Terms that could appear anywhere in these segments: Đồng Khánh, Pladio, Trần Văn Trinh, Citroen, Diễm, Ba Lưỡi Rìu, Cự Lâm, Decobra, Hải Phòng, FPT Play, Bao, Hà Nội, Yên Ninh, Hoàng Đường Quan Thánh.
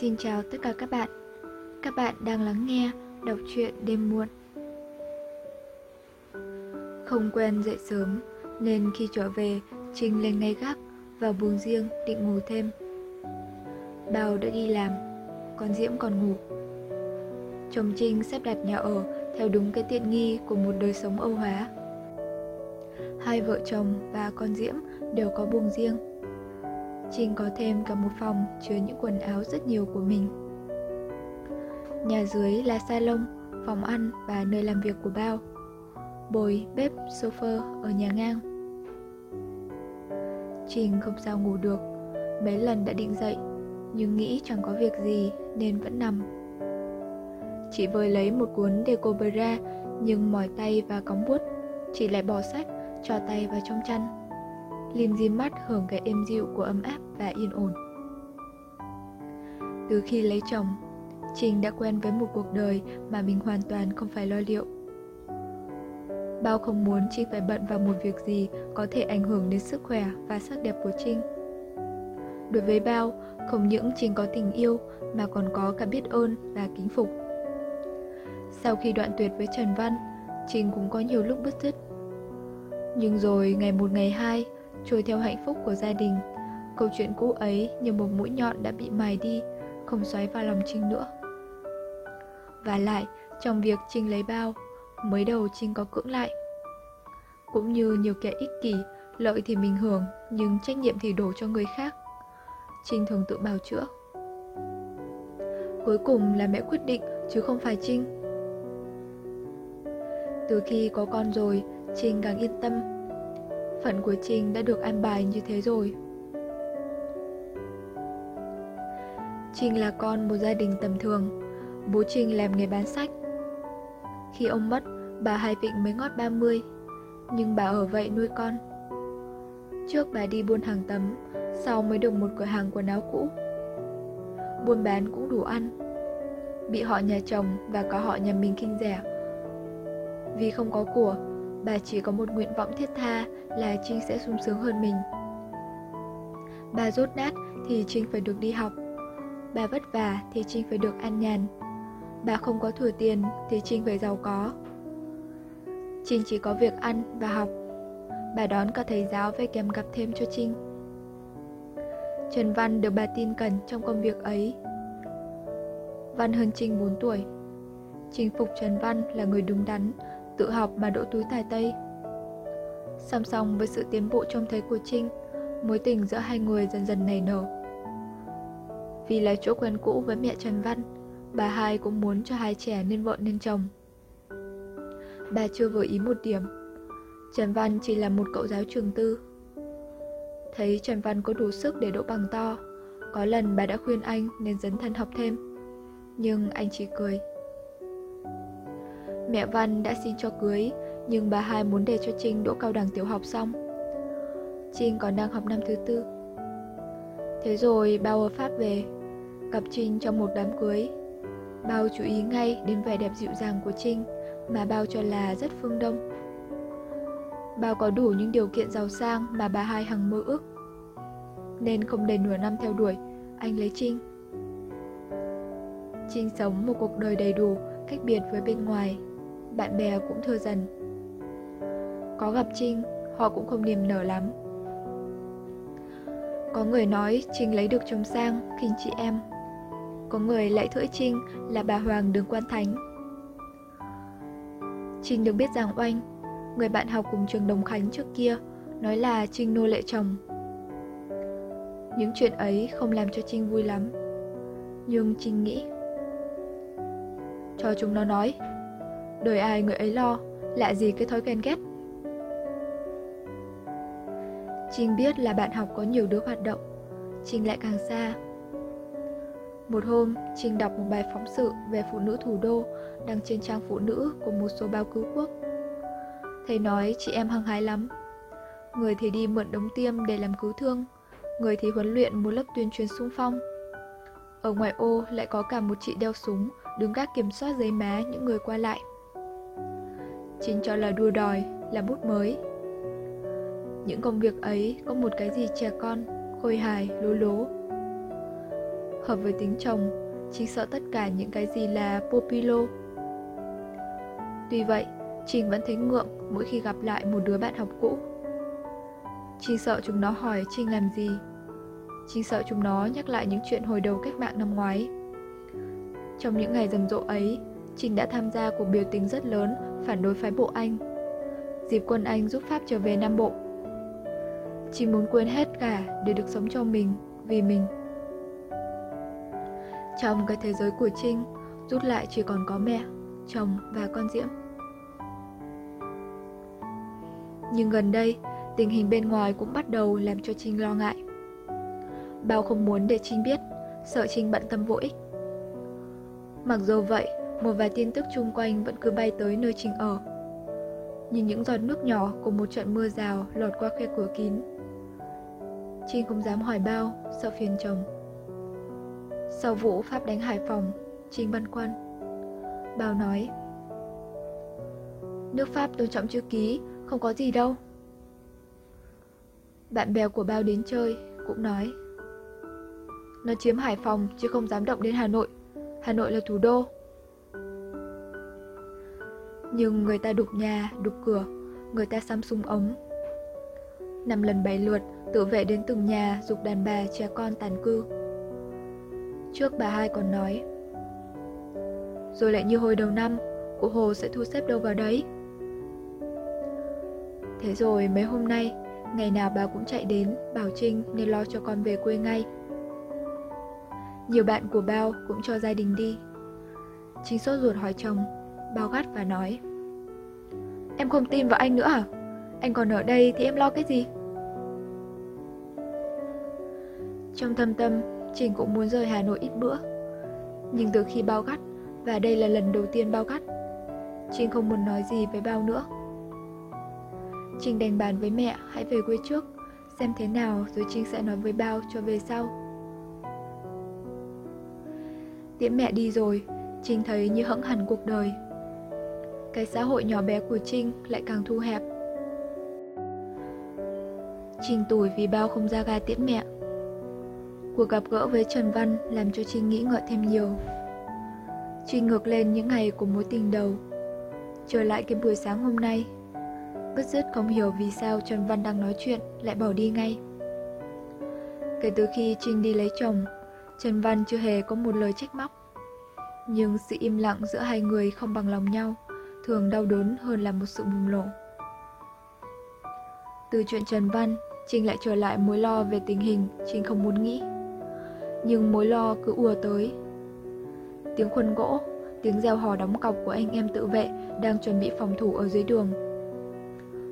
Xin chào tất cả các bạn. Các bạn đang lắng nghe đọc truyện đêm muộn. Không quen dậy sớm nên khi trở về, Trinh lên ngay gác vào buồng riêng định ngủ thêm. Bao đã đi làm, còn Diễm còn ngủ. Chồng Trinh xếp đặt nhà ở theo đúng cái tiện nghi của một đời sống Âu hóa. Hai vợ chồng và con Diễm đều có buồng riêng. Trinh có thêm cả một phòng chứa những quần áo rất nhiều của mình. Nhà dưới là salon, phòng ăn và nơi làm việc của Bao. Bồi, bếp, sofa ở nhà ngang. Trinh không sao ngủ được, mấy lần đã định dậy, nhưng nghĩ chẳng có việc gì nên vẫn nằm. Chị vơi lấy một cuốn Decobra nhưng mỏi tay và cóng buốt, chị lại bỏ sách, cho tay vào trong chăn, lim dim mắt hưởng cái êm dịu của ấm áp và yên ổn. Từ khi lấy chồng, Trinh đã quen với một cuộc đời mà mình hoàn toàn không phải lo liệu. Bao không muốn Trinh phải bận vào một việc gì có thể ảnh hưởng đến sức khỏe và sắc đẹp của Trinh. Đối với Bao, không những Trinh có tình yêu mà còn có cả biết ơn và kính phục. Sau khi đoạn tuyệt với Trần Văn, Trinh cũng có nhiều lúc bứt rứt. Nhưng rồi ngày một ngày hai, trôi theo hạnh phúc của gia đình, câu chuyện cũ ấy như một mũi nhọn đã bị mài đi, không xoáy vào lòng Trinh nữa. Và lại, trong việc Trinh lấy Bao, mới đầu Trinh có cưỡng lại. Cũng như nhiều kẻ ích kỷ, lợi thì mình hưởng, nhưng trách nhiệm thì đổ cho người khác. Trinh thường tự bào chữa. Cuối cùng là mẹ quyết định chứ không phải Trinh. Từ khi có con rồi, Trinh càng yên tâm. Phận của Trinh đã được an bài như thế rồi. Trinh là con một gia đình tầm thường. Bố Trinh làm nghề bán sách. Khi ông mất, bà Hai Vịnh mới ngót 30, nhưng bà ở vậy nuôi con. Trước bà đi buôn hàng tấm, sau mới được một cửa hàng quần áo cũ. Buôn bán cũng đủ ăn. Bị họ nhà chồng và có họ nhà mình khinh rẻ. Vì không có của, bà chỉ có một nguyện vọng thiết tha là Trinh sẽ sung sướng hơn mình. Bà dốt nát thì Trinh phải được đi học. Bà vất vả thì Trinh phải được an nhàn. Bà không có thừa tiền thì Trinh phải giàu có. Trinh chỉ có việc ăn và học. Bà đón cả thầy giáo về kèm cặp thêm cho Trinh. Trần Văn được bà tin cẩn trong công việc ấy. Văn hơn Trinh 4 tuổi. Trinh phục Trần Văn là người đúng đắn, tự học mà đỗ túi tài Tây. Song song với sự tiến bộ trông thấy của Trinh, mối tình giữa hai người dần dần nảy nở. Vì là chỗ quen cũ với mẹ Trần Văn, bà Hai cũng muốn cho hai trẻ nên vợ nên chồng. Bà chưa vừa ý một điểm. Trần Văn chỉ là một cậu giáo trường tư. Thấy Trần Văn có đủ sức để đỗ bằng to, có lần bà đã khuyên anh nên dấn thân học thêm, nhưng anh chỉ cười. Mẹ Văn đã xin cho cưới, nhưng bà Hai muốn để cho Trinh đỗ cao đẳng tiểu học xong. Trinh còn đang học năm thứ tư. Thế rồi Bao ở Pháp về, gặp Trinh trong một đám cưới. Bao chú ý ngay đến vẻ đẹp dịu dàng của Trinh mà Bao cho là rất phương Đông. Bao có đủ những điều kiện giàu sang mà bà Hai hằng mơ ước. Nên không đầy nửa năm theo đuổi, anh lấy Trinh. Trinh sống một cuộc đời đầy đủ, cách biệt với bên ngoài. Bạn bè cũng thưa dần. Có gặp Trinh, họ cũng không niềm nở lắm. Có người nói Trinh lấy được chồng sang, khinh chị em. Có người lại thưởi Trinh là bà Hoàng Đường Quan Thánh. Trinh được biết rằng Oanh, người bạn học cùng trường Đồng Khánh trước kia, nói là Trinh nô lệ chồng. Những chuyện ấy không làm cho Trinh vui lắm. Nhưng Trinh nghĩ, cho chúng nó nói, đời ai người ấy lo, lạ gì cái thói ghen ghét. Trinh biết là bạn học có nhiều đứa hoạt động, Trinh lại càng xa. Một hôm, Trinh đọc một bài phóng sự về phụ nữ thủ đô đăng trên trang phụ nữ của một số báo cứu quốc. Thầy nói chị em hăng hái lắm. Người thì đi mượn đống tiêm để làm cứu thương, người thì huấn luyện một lớp tuyên truyền xung phong. Ở ngoài ô lại có cả một chị đeo súng đứng gác kiểm soát giấy má những người qua lại. Trinh cho là đua đòi, là bút mới. Những công việc ấy có một cái gì trẻ con, khôi hài, lố lố. hợp với tính chồng, Trinh sợ tất cả những cái gì là Popilo. Tuy vậy, Trinh vẫn thấy ngượng mỗi khi gặp lại một đứa bạn học cũ. Trinh sợ chúng nó hỏi Trinh làm gì. Trinh sợ chúng nó nhắc lại những chuyện hồi đầu cách mạng năm ngoái. Trong những ngày rầm rộ ấy, Trinh đã tham gia cuộc biểu tình rất lớn phản đối phái bộ Anh, dịp quân Anh giúp Pháp trở về Nam Bộ. Trinh muốn quên hết cả để được sống cho mình, vì mình. Trong cái thế giới của Trinh, rút lại chỉ còn có mẹ, chồng và con Diễm. Nhưng gần đây, tình hình bên ngoài cũng bắt đầu làm cho Trinh lo ngại. Bao không muốn để Trinh biết, sợ Trinh bận tâm vô ích. Mặc dù vậy, một vài tin tức chung quanh vẫn cứ bay tới nơi Trinh ở, như những giọt nước nhỏ của một trận mưa rào lọt qua khe cửa kín. Trinh không dám hỏi Bao, sợ phiền chồng. Sau vụ Pháp đánh Hải Phòng, Trinh băn khoăn. Bao nói, nước Pháp tôn trọng chữ ký, không có gì đâu. Bạn bè của Bao đến chơi cũng nói, nó chiếm Hải Phòng chứ không dám động đến Hà Nội. Hà Nội là thủ đô. Nhưng người ta đục nhà, đục cửa, người ta xăm súng ống. 5 lần 7 lượt, tự vệ đến từng nhà giục đàn bà trẻ con tàn cư. Trước bà hai còn nói, rồi lại như hồi đầu năm, cụ Hồ sẽ thu xếp đâu vào đấy. Thế rồi mấy hôm nay, ngày nào bà cũng chạy đến bảo Trinh nên lo cho con về quê ngay. Nhiều bạn của Bao cũng cho gia đình đi. Trinh sốt ruột hỏi chồng, Bao gắt và nói, em không tin vào anh nữa à? Anh còn ở đây thì em lo cái gì? Trong thâm tâm, Trinh cũng muốn rời Hà Nội ít bữa. Nhưng từ khi Bao gắt, và đây là lần đầu tiên Bao gắt, Trinh không muốn nói gì với Bao nữa. Trinh đành bàn với mẹ hãy về quê trước, xem thế nào rồi Trinh sẽ nói với Bao cho về sau. Tiễn mẹ đi rồi, Trinh thấy như hững hẳn cuộc đời. Cái xã hội nhỏ bé của Trinh lại càng thu hẹp. Trinh tủi vì Bao không ra ga tiễn mẹ. Cuộc gặp gỡ với Trần Văn làm cho Trinh nghĩ ngợi thêm nhiều. Trinh ngược lên những ngày của mối tình đầu. Trở lại cái buổi sáng hôm nay, bứt rứt không hiểu vì sao Trần Văn đang nói chuyện lại bỏ đi ngay. Kể từ khi Trinh đi lấy chồng, Trần Văn chưa hề có một lời trách móc. Nhưng sự im lặng giữa hai người không bằng lòng nhau thường đau đớn hơn là một sự bùng nổ. Từ chuyện Trần Văn, Trinh lại trở lại mối lo về tình hình Trinh không muốn nghĩ. Nhưng mối lo cứ ùa tới. Tiếng khuân gỗ, tiếng reo hò đóng cọc của anh em tự vệ đang chuẩn bị phòng thủ ở dưới đường.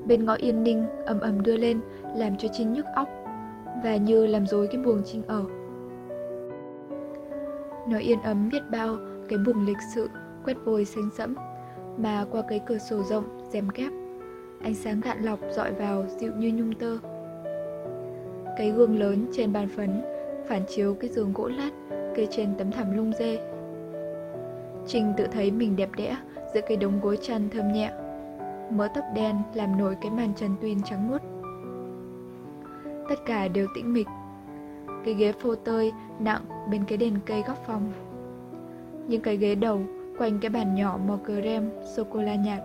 Bên ngõ Yên Ninh ầm ầm đưa lên làm cho Trinh nhức óc và như làm rối cái buồng Trinh ở. Nó yên ấm biết bao cái buồng lịch sự quét vôi xanh sẫm mà qua cái cửa sổ rộng rèm kép, ánh sáng gạn lọc dọi vào dịu như nhung tơ. Cái gương lớn trên bàn phấn phản chiếu cái giường gỗ lát kê trên tấm thảm lung dê. Trinh tự thấy mình đẹp đẽ giữa cái đống gối chăn thơm nhẹ, mớ tóc đen làm nổi cái màn trần tuyên trắng muốt. Tất cả đều tĩnh mịch. Cái ghế phô tơi nặng bên cái đèn cây góc phòng, những cái ghế đầu quanh cái bàn nhỏ màu creme sô-cô-la nhạt.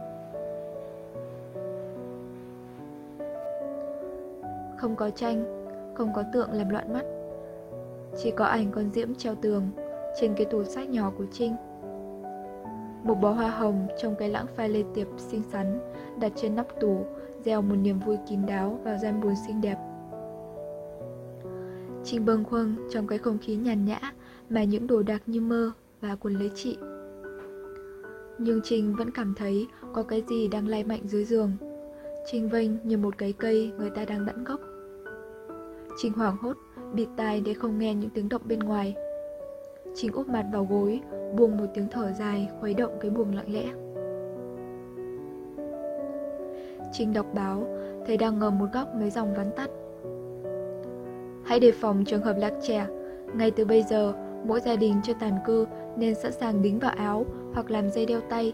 Không có tranh, không có tượng làm loạn mắt, chỉ có ảnh con Diễm treo tường trên cái tủ sách nhỏ của Trinh. Một bó hoa hồng trong cái lãng phai lê tiệp xinh xắn đặt trên nóc tủ gieo một niềm vui kín đáo vào gian buồn xinh đẹp. Trinh bâng khuâng trong cái không khí nhàn nhã mà những đồ đạc như mơ và cuốn lấy chị. Nhưng Trinh vẫn cảm thấy có cái gì đang lay mạnh dưới giường. Trinh vênh như một cái cây người ta đang đẵn gốc. Trinh hoảng hốt, bịt tai để không nghe những tiếng động bên ngoài. Trinh úp mặt vào gối, buông một tiếng thở dài khuấy động cái buồng lặng lẽ. Trinh đọc báo, thấy đang ngờ một góc mấy dòng vắn tắt. Hãy đề phòng trường hợp lạc trẻ, ngay từ bây giờ, mỗi gia đình chưa tàn cư nên sẵn sàng đính vào áo hoặc làm dây đeo tay,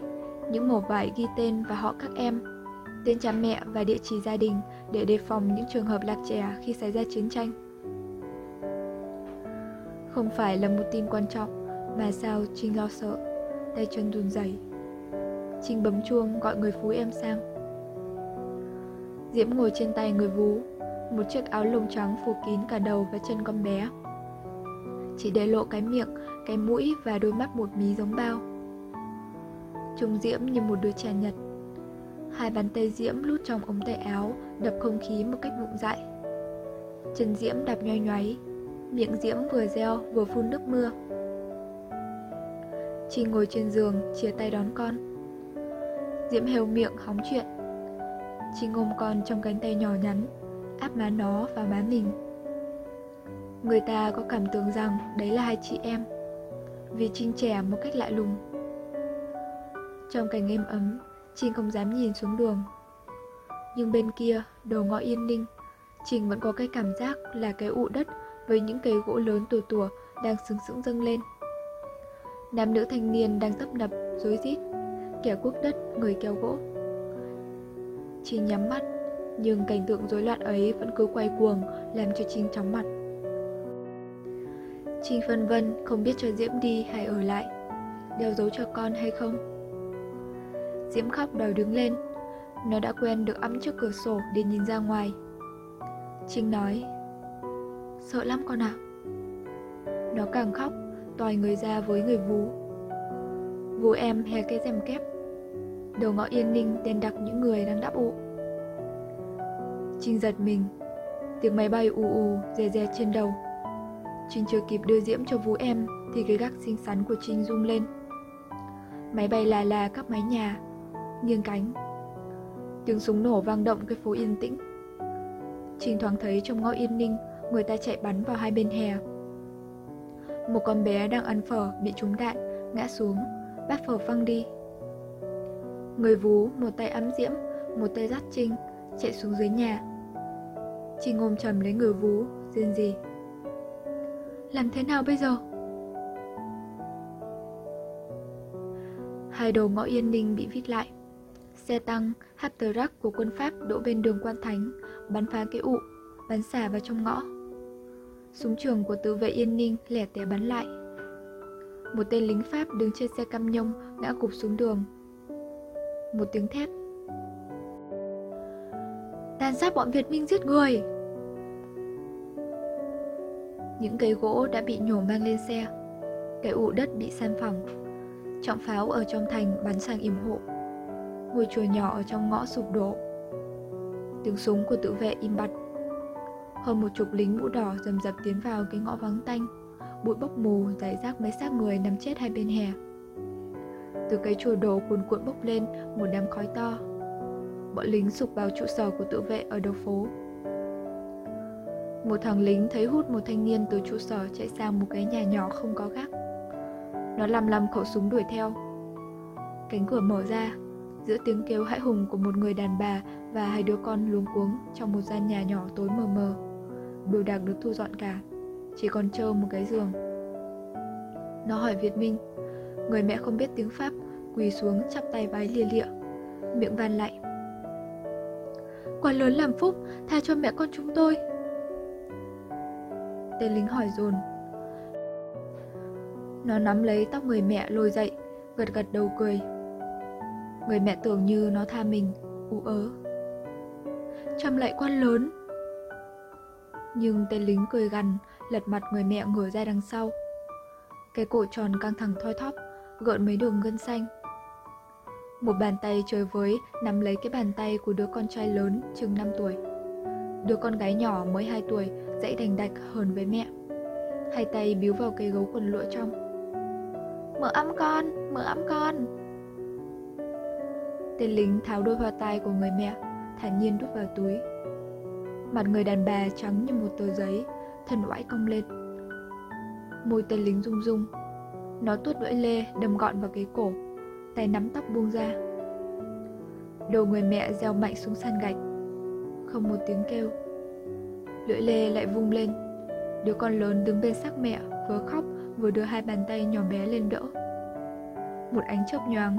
những mẩu vải ghi tên và họ các em, tên cha mẹ và địa chỉ gia đình để đề phòng những trường hợp lạc trẻ khi xảy ra chiến tranh. Không phải là một tin quan trọng, mà sao Trinh lo sợ, tay chân run rẩy. Trinh bấm chuông gọi người phú em sang. Diễm ngồi trên tay người vú, một chiếc áo lông trắng phủ kín cả đầu và chân con bé, chỉ để lộ cái miệng, cái mũi và đôi mắt một mí giống Bao. Trông Diễm như một đứa trẻ Nhật. Hai bàn tay Diễm lút trong ống tay áo, đập không khí một cách vụng dại. Chân Diễm đạp nhoay nhoáy, miệng Diễm vừa reo vừa phun nước mưa. Chị ngồi trên giường chia tay đón con. Diễm hều miệng hóng chuyện. Chị ôm con trong cánh tay nhỏ nhắn, áp má nó vào má mình. Người ta có cảm tưởng rằng đấy là hai chị em, vì Trinh trẻ một cách lạ lùng. Trong cảnh êm ấm, Trinh không dám nhìn xuống đường. Nhưng bên kia, đầu ngõ Yên Ninh, Trinh vẫn có cái cảm giác là cái ụ đất với những cây gỗ lớn tùa tùa đang sừng sững dâng lên. Nam nữ thanh niên đang tấp nập, rối rít, kẻ cuốc đất, người kéo gỗ. Trinh nhắm mắt, nhưng cảnh tượng rối loạn ấy vẫn cứ quay cuồng làm cho Trinh chóng mặt. Trinh phân vân không biết cho Diễm đi hay ở lại, đeo dấu cho con hay không. Diễm khóc đòi đứng lên, nó đã quen được ẵm trước cửa sổ để nhìn ra ngoài. Trinh nói: "Sợ lắm con ạ." Nó càng khóc, toài người ra với người vú. Vú em hé cái rèm kép. Đầu ngõ Yên Ninh đen đặc những người đang đáp ụ. Trinh giật mình, tiếng máy bay ù ù rè rè trên đầu. Trinh chưa kịp đưa Diễm cho vú em thì cái gác xinh xắn của Trinh rung lên. Máy bay là các mái nhà, nghiêng cánh. Tiếng súng nổ vang động cái phố yên tĩnh. Trinh thoáng thấy trong ngõ Yên Ninh người ta chạy bắn vào hai bên hè. Một con bé đang ăn phở bị trúng đạn, ngã xuống, bát phở phăng đi. Người vú một tay ẵm Diễm, một tay dắt Trinh, chạy xuống dưới nhà. Trinh ôm chầm lấy người vú, rên rỉ: "Làm thế nào bây giờ?" Hai đầu ngõ Yên Ninh bị vít lại. Xe tăng, Hatterak của quân Pháp đỗ bên đường Quan Thánh, bắn phá cái ụ, bắn xả vào trong ngõ. Súng trường của tự vệ Yên Ninh lẻ tẻ bắn lại. Một tên lính Pháp đứng trên xe cam nhông ngã gục xuống đường. Một tiếng thét: "Tàn sát bọn Việt Minh giết người!" Những cây gỗ đã bị nhổ mang lên xe. Cái ụ đất bị san phẳng. Trọng pháo ở trong thành bắn sang yểm hộ. Ngôi chùa nhỏ ở trong ngõ sụp đổ. Tiếng súng của tự vệ im bặt. Hơn một chục lính mũ đỏ rầm rập tiến vào cái ngõ vắng tanh. Bụi bốc mù rải rác mấy xác người nằm chết hai bên hè. Từ cái chùa đổ cuồn cuộn bốc lên một đám khói to. Bọn lính sụp vào trụ sở của tự vệ ở đầu phố. Một thằng lính thấy hút một thanh niên từ trụ sở chạy sang một cái nhà nhỏ không có gác. Nó lăm khẩu súng đuổi theo. Cánh cửa mở ra, giữa tiếng kêu hãi hùng của một người đàn bà và hai đứa con luống cuống trong một gian nhà nhỏ tối mờ mờ. Đồ đạc được thu dọn cả, chỉ còn trơ một cái giường. Nó hỏi Việt Minh, người mẹ không biết tiếng Pháp, quỳ xuống chắp tay vái lia lịa, miệng van lạy: "Quá lớn làm phúc, tha cho mẹ con chúng tôi." Tên lính hỏi dồn. Nó nắm lấy tóc người mẹ lôi dậy, gật gật đầu cười. Người mẹ tưởng như nó tha mình, ú ớ: "Chăm lại con lớn." Nhưng tên lính cười gằn, lật mặt người mẹ ngửa ra đằng sau. Cái cổ tròn căng thẳng thoi thóp, gợn mấy đường gân xanh. Một bàn tay chơi với nắm lấy cái bàn tay của đứa con trai lớn chừng 5 tuổi. Đứa con gái nhỏ mới 2 tuổi dãy đành đạch hờn với mẹ. Hai tay bíu vào cái gấu quần lụa trong: "Mở ẵm con, mở ẵm con." Tên lính tháo đôi hoa tai của người mẹ, thản nhiên đút vào túi. Mặt người đàn bà trắng như một tờ giấy, thân oải cong lên. Môi tên lính rung rung. Nó tuốt lưỡi lê đâm gọn vào cái cổ, tay nắm tóc buông ra. Đầu người mẹ gieo mạnh xuống sàn gạch. Không một tiếng kêu. Lưỡi lê lại vung lên. Đứa con lớn đứng bên xác mẹ, vừa khóc vừa đưa hai bàn tay nhỏ bé lên đỡ. Một ánh chớp nhoáng,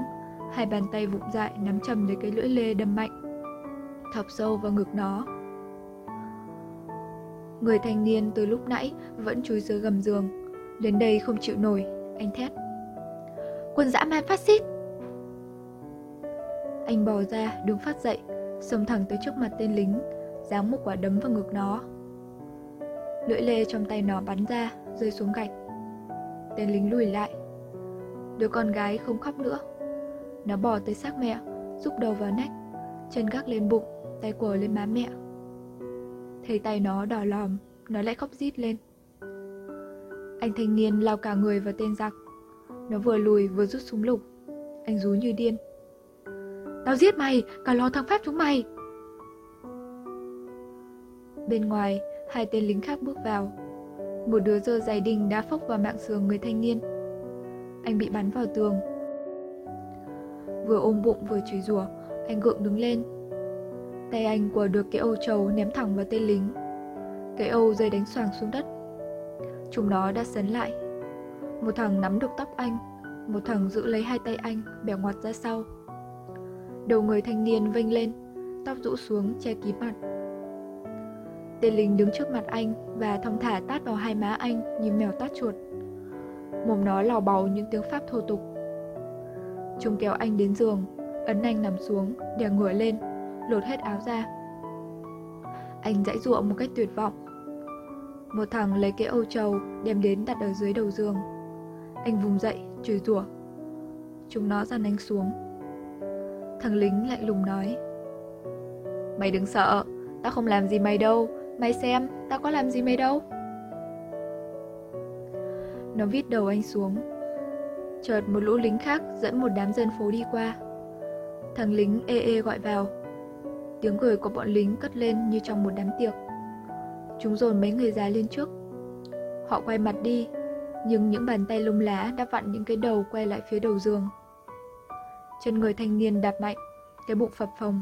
hai bàn tay vụng dại nắm chầm lấy cái lưỡi lê đâm mạnh, thọc sâu vào ngực nó. Người thanh niên từ lúc nãy vẫn chúi dưới gầm giường, Đến đây không chịu nổi, anh thét: "Quân dã man phát xít!" Anh bò ra, đứng phát dậy, xông thẳng tới trước mặt tên lính, giáng một quả đấm vào ngực nó. Lưỡi lê trong tay nó bắn ra, rơi xuống gạch. Tên lính lùi lại. Đứa con gái không khóc nữa. Nó bò tới xác mẹ, rúc đầu vào nách, chân gác lên bụng, tay quờ lên má mẹ. Thấy tay nó đỏ lòm, nó lại khóc rít lên. Anh thanh niên lao cả người vào tên giặc. Nó vừa lùi vừa rút súng lục. Anh rú như điên: "Tao giết mày, cả lò thằng Pháp chúng mày!" Bên ngoài, hai tên lính khác bước vào. Một đứa giơ giày đinh đá phốc vào mạng sườn người thanh niên. Anh bị bắn vào tường. Vừa ôm bụng vừa chửi rủa, anh gượng đứng lên. Tay anh quờ được cái âu trầu ném thẳng vào tên lính. Cái âu rơi đánh xoàng xuống đất. Chúng nó đã sấn lại. Một thằng nắm được tóc anh, một thằng giữ lấy hai tay anh, bẻo ngoặt ra sau. Đầu người thanh niên vênh lên, tóc rũ xuống che kín mặt. Tên lính đứng trước mặt anh và thong thả tát vào hai má anh như mèo tát chuột. Mồm nó lào bào những tiếng Pháp thô tục. Chúng kéo anh đến giường, ấn anh nằm xuống, đè ngửa lên, lột hết áo ra. Anh giãy giụa một cách tuyệt vọng. Một thằng lấy cái âu trầu đem đến đặt ở dưới đầu giường. Anh vùng dậy, chửi rủa. Chúng nó dằn anh xuống. Thằng lính lạnh lùng nói: "Mày đừng sợ, tao không làm gì mày đâu. Mày xem, tao có làm gì mày đâu." Nó vít đầu anh xuống. Chợt một lũ lính khác dẫn một đám dân phố đi qua. Thằng lính ê ê gọi vào. Tiếng cười của bọn lính cất lên như trong một đám tiệc. Chúng dồn mấy người già lên trước. Họ quay mặt đi, nhưng những bàn tay lông lá đã vặn những cái đầu quay lại phía đầu giường. Chân người thanh niên đạp mạnh, cái bụng phập phồng,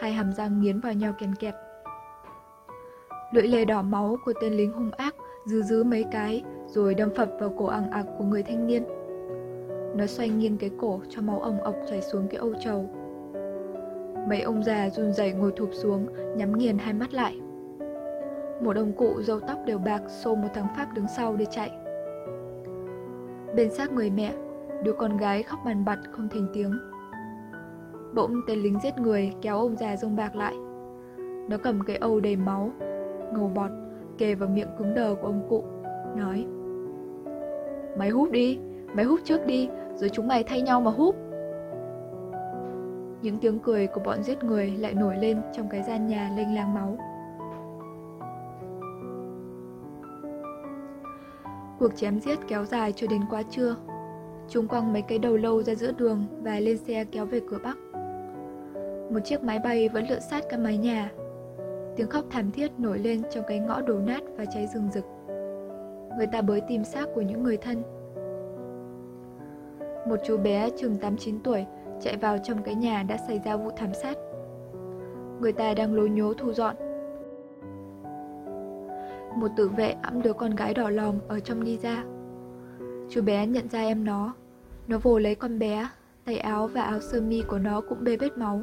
hai hàm răng nghiến vào nhau kèn kẹt. Lưỡi lê đỏ máu của tên lính hung ác dứ dứ mấy cái rồi đâm phập vào cổ ằng ặc của người thanh niên. Nó xoay nghiêng cái cổ cho máu ồng ọc chảy xuống cái âu trầu. Mấy ông già run rẩy ngồi thụp xuống, nhắm nghiền hai mắt lại. Một ông cụ râu tóc đều bạc xô một thằng Pháp đứng sau để chạy. Bên xác người mẹ, đứa con gái khóc bàn bặt không thành tiếng. Bỗng tên lính giết người kéo ông già rông bạc lại. Nó cầm cái âu đầy máu, ngầu bọt, kề vào miệng cứng đờ của ông cụ, nói: "Mày húp đi, mày húp trước đi, rồi chúng mày thay nhau mà húp." Những tiếng cười của bọn giết người lại nổi lên trong cái gian nhà lênh láng máu. Cuộc chém giết kéo dài cho đến quá trưa. Chúng quăng mấy cái đầu lâu ra giữa đường và lên xe kéo về cửa Bắc. Một chiếc máy bay vẫn lượn sát các mái nhà. Tiếng khóc thảm thiết nổi lên trong cái ngõ đổ nát và cháy rừng rực. Người ta bới tìm xác của những người thân. Một chú bé chừng 8-9 tuổi chạy vào trong cái nhà đã xảy ra vụ thảm sát. Người ta đang lố nhố thu dọn. Một tử vệ ẵm đứa con gái đỏ lòm ở trong đi ra. Chú bé nhận ra em nó. Nó vồ lấy con bé, tay áo và áo sơ mi của nó cũng bê bết máu.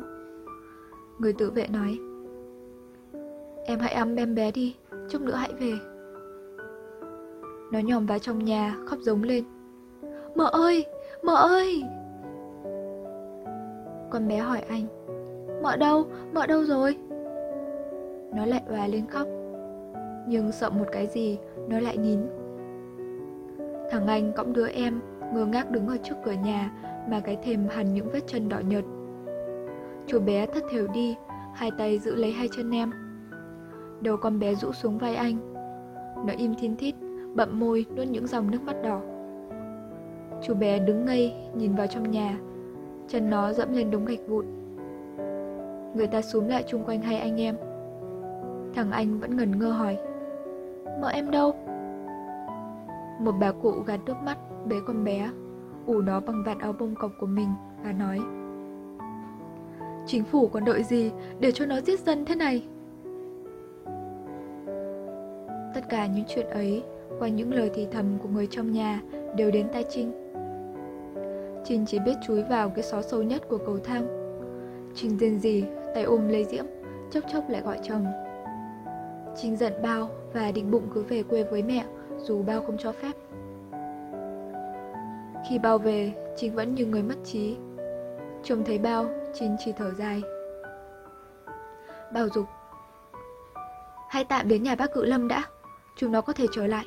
Người tử vệ nói: "Em hãy ẵm em bé đi, chút nữa hãy về." Nó nhòm vào trong nhà, khóc giống lên: "Mợ ơi, mợ ơi!" Con bé hỏi anh: mợ đâu rồi?" Nó lại òa lên khóc, nhưng sợ một cái gì, nó lại nín. Thằng anh cõng đứa em, ngơ ngác đứng ở trước cửa nhà mà cái thềm hằn những vết chân đỏ nhợt. Chú bé thất thểu đi, hai tay giữ lấy hai chân em. Đầu con bé rũ xuống vai anh. Nó im thin thít, bậm môi nuốt những dòng nước mắt đỏ. Chú bé đứng ngây, nhìn vào trong nhà, chân nó dẫm lên đống gạch vụn. Người ta xúm lại chung quanh hai anh em. Thằng anh vẫn ngần ngơ hỏi: "Mợ em đâu?" Một bà cụ gạt nước mắt, bế con bé, ủ nó bằng vạt áo bông cộc của mình và nói: "Chính phủ còn đợi gì để cho nó giết dân thế này?" Tất cả những chuyện ấy, qua những lời thì thầm của người trong nhà, đều đến tai Trinh. Trinh chỉ biết chúi vào cái xó sâu nhất của cầu thang. Trinh rên rỉ, tay ôm lấy Diễm, chốc chốc lại gọi chồng. Trinh giận Bao và định bụng cứ về quê với mẹ, dù Bao không cho phép. Khi Bao về, Trinh vẫn như người mất trí. Trông thấy Bao, Trinh chỉ thở dài. Bao dục, hãy tạm đến nhà bác Cự Lâm đã, chúng nó có thể trở lại.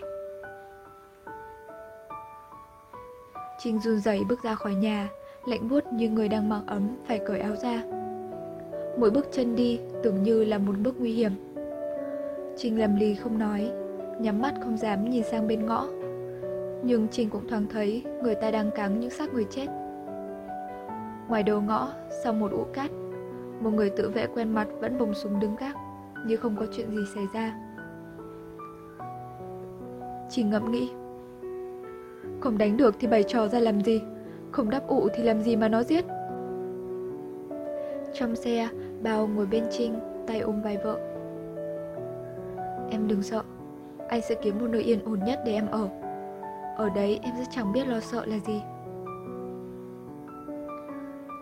Trinh run rẩy bước ra khỏi nhà, lạnh buốt như người đang mặc ấm phải cởi áo ra. Mỗi bước chân đi tưởng như là một bước nguy hiểm. Trinh lầm lì không nói, nhắm mắt không dám nhìn sang bên ngõ. Nhưng Trinh cũng thoáng thấy người ta đang cáng những xác người chết. Ngoài đầu ngõ, sau một ụ cát, một người tự vệ quen mặt vẫn bồng súng đứng gác, như không có chuyện gì xảy ra. Trinh ngẫm nghĩ, không đánh được thì bày trò ra làm gì, không đáp ụ thì làm gì mà nó giết. Trong xe, Bao ngồi bên Trinh, tay ôm vai vợ. Em đừng sợ, anh sẽ kiếm một nơi yên ổn nhất để em ở. Ở đấy em sẽ chẳng biết lo sợ là gì.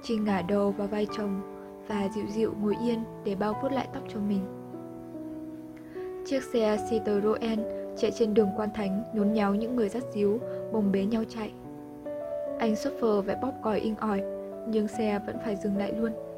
Trinh ngả đầu vào vai chồng và dịu dịu ngồi yên để Bao vuốt lại tóc cho mình. Chiếc xe Citroen chạy trên đường Quan Thánh nhốn nháo những người dắt díu, bồng bế nhau chạy. Anh chauffeur vẽ bóp còi inh ỏi, nhưng xe vẫn phải dừng lại luôn.